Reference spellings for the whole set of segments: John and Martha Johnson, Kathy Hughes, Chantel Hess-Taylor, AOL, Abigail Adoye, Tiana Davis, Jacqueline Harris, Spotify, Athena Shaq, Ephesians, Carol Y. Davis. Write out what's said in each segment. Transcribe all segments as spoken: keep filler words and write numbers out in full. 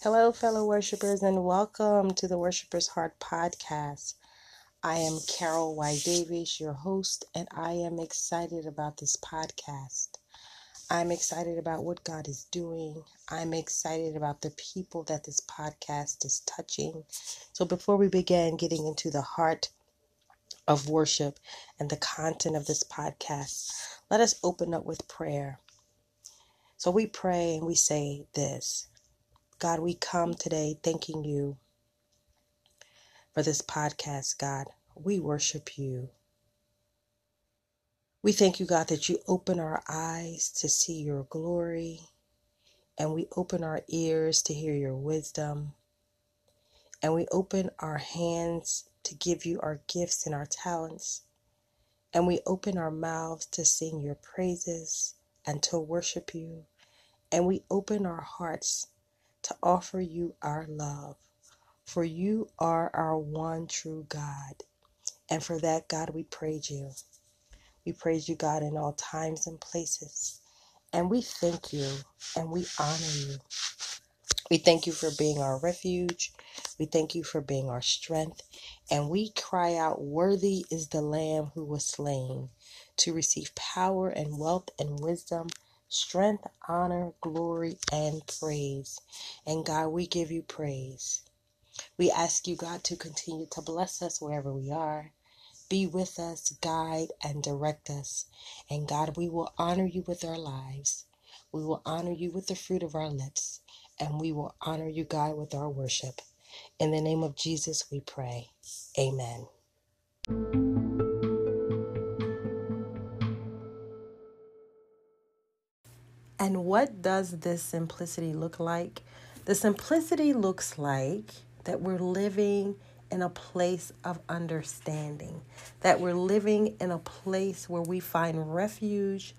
Hello, fellow worshipers, and welcome to the Worshiper's Heart Podcast. I am Carol Y. Davis, your host, and I am excited about this podcast. I'm excited about what God is doing. I'm excited about the people that this podcast is touching. So before we begin getting into the heart of worship and the content of this podcast, let us open up with prayer. So we pray and we say this. God, we come today thanking you for this podcast, God. We worship you. We thank you, God, that you open our eyes to see your glory, and we open our ears to hear your wisdom, and we open our hands to give you our gifts and our talents, and we open our mouths to sing your praises and to worship you, and we open our hearts to offer you our love, for you are our one true God. And for that, God, we praise you. We praise you, God, in all times and places. And we thank you and we honor you. We thank you for being our refuge. We thank you for being our strength. And we cry out, worthy is the Lamb who was slain to receive power and wealth and wisdom, strength, honor, glory, and praise. And God, we give you praise. We ask you, God, to continue to bless us wherever we are. Be with us, guide, and direct us. And God, we will honor you with our lives. We will honor you with the fruit of our lips. And we will honor you, God, with our worship. In the name of Jesus, we pray. Amen. And what does this simplicity look like? The simplicity looks like that we're living in a place of understanding, that we're living in a place where we find refuge,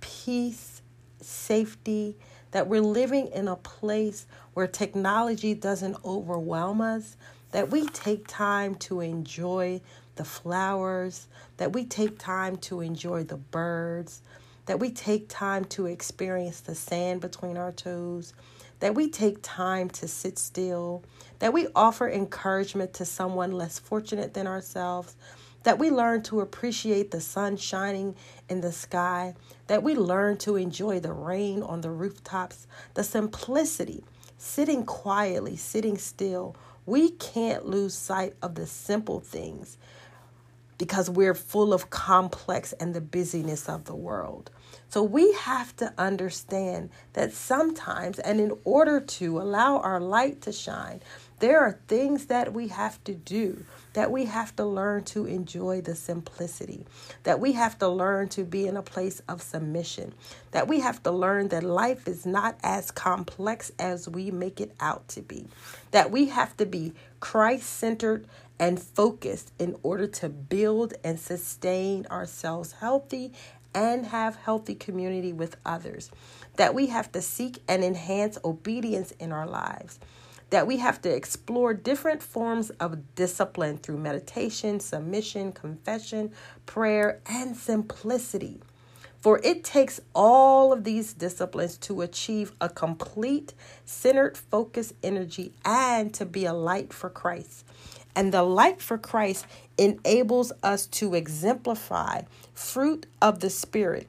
peace, safety, that we're living in a place where technology doesn't overwhelm us, that we take time to enjoy the flowers, that we take time to enjoy the birds, that we take time to experience the sand between our toes, that we take time to sit still, that we offer encouragement to someone less fortunate than ourselves, that we learn to appreciate the sun shining in the sky, that we learn to enjoy the rain on the rooftops, the simplicity, sitting quietly, sitting still. We can't lose sight of the simple things, because we're full of complex and the busyness of the world. So we have to understand that sometimes, and in order to allow our light to shine, there are things that we have to do, that we have to learn to enjoy the simplicity, that we have to learn to be in a place of submission, that we have to learn that life is not as complex as we make it out to be, that we have to be Christ-centered and focused in order to build and sustain ourselves healthy and have healthy community with others, that we have to seek and enhance obedience in our lives, that we have to explore different forms of discipline through meditation, submission, confession, prayer, and simplicity. For it takes all of these disciplines to achieve a complete, centered, focused energy and to be a light for Christ. And the light for Christ enables us to exemplify fruit of the Spirit,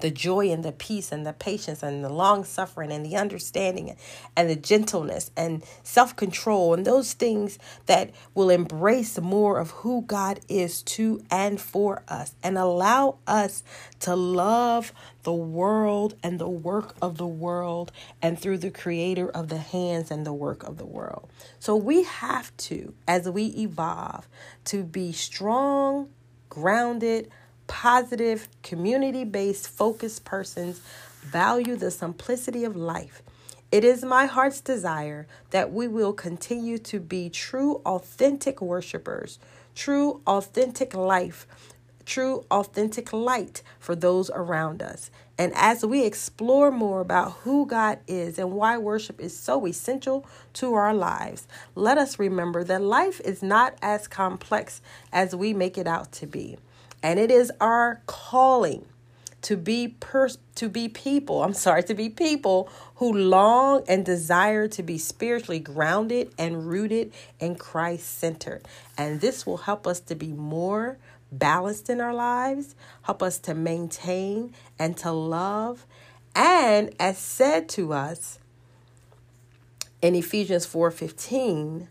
the joy and the peace and the patience and the long suffering and the understanding and the gentleness and self-control and those things that will embrace more of who God is to and for us and allow us to love the world and the work of the world and through the creator of the hands and the work of the world. So we have to, as we evolve, to be strong, grounded, positive, community-based, focused persons, value the simplicity of life. It is my heart's desire that we will continue to be true, authentic worshipers, true, authentic life, true, authentic light for those around us. And as we explore more about who God is and why worship is so essential to our lives, let us remember that life is not as complex as we make it out to be. And it is our calling to be pers- to be people, I'm sorry, to be people who long and desire to be spiritually grounded and rooted and Christ-centered. And this will help us to be more balanced in our lives, help us to maintain and to love. And as said to us in Ephesians four fifteen,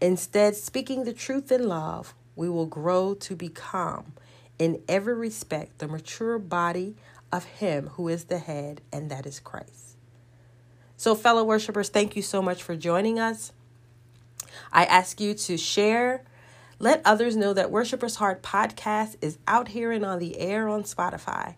instead, speaking the truth in love, we will grow to become, in every respect, the mature body of him who is the head, and that is Christ. So, fellow worshipers, thank you so much for joining us. I ask you to share. Let others know that Worshiper's Heart Podcast is out here and on the air on Spotify.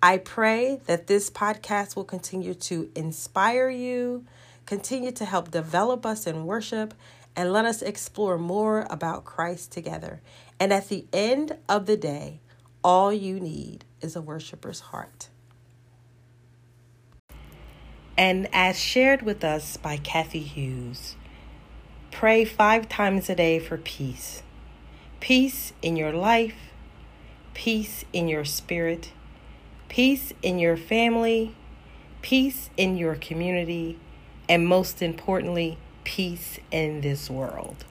I pray that this podcast will continue to inspire you, continue to help develop us in worship, and let us explore more about Christ together. And at the end of the day, all you need is a worshiper's heart. And as shared with us by Kathy Hughes, pray five times a day for peace. Peace in your life, peace in your spirit, peace in your family, peace in your community, and most importantly, peace in this world.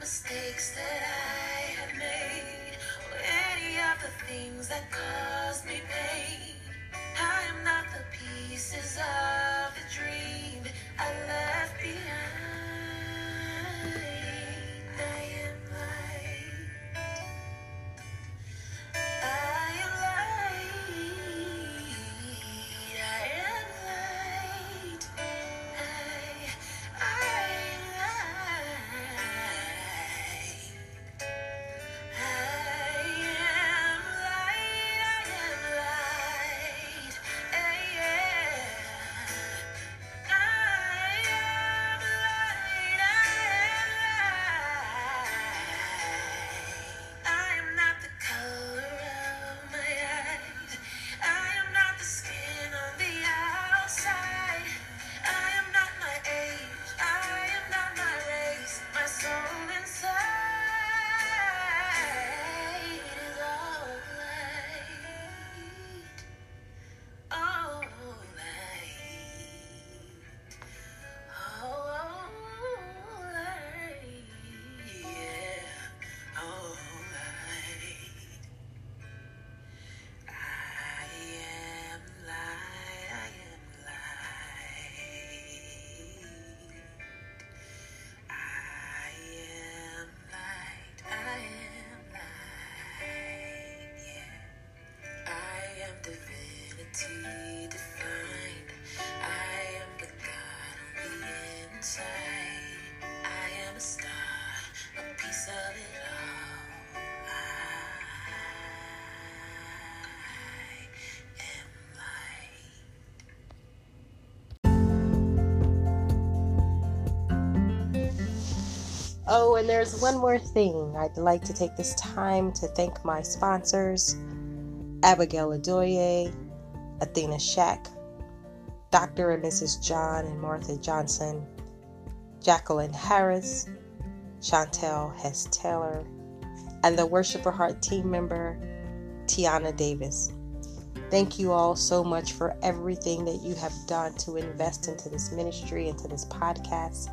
Mistakes that I have made, or any of the things that caused me pain. I am not the pieces of the dream I left behind. I am light. I am light. I am light. I, I am light. I am light. Oh, and there's one more thing. I'd like to take this time to thank my sponsors, Abigail Adoye, Athena Shaq, Doctor and Missus John and Martha Johnson, Jacqueline Harris, Chantel Hess-Taylor, and the Worshiper's Heart team member, Tiana Davis. Thank you all so much for everything that you have done to invest into this ministry, into this podcast.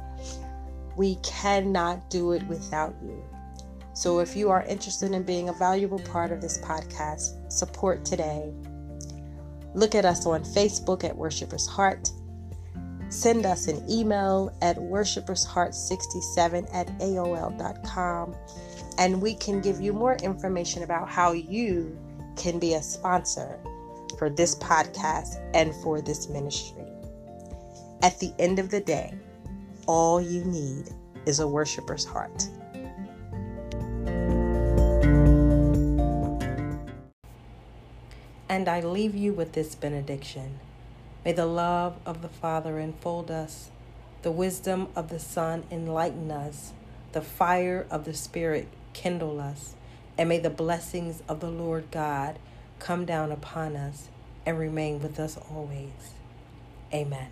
We cannot do it without you. So if you are interested in being a valuable part of this podcast, support today. Look at us on Facebook at Worshiper's Heart. Send us an email at worshipersheart sixty-seven at a o l dot com, and we can give you more information about how you can be a sponsor for this podcast and for this ministry. At the end of the day, all you need is a worshiper's heart. And I leave you with this benediction. May the love of the Father enfold us, the wisdom of the Son enlighten us, the fire of the Spirit kindle us, and may the blessings of the Lord God come down upon us and remain with us always. Amen.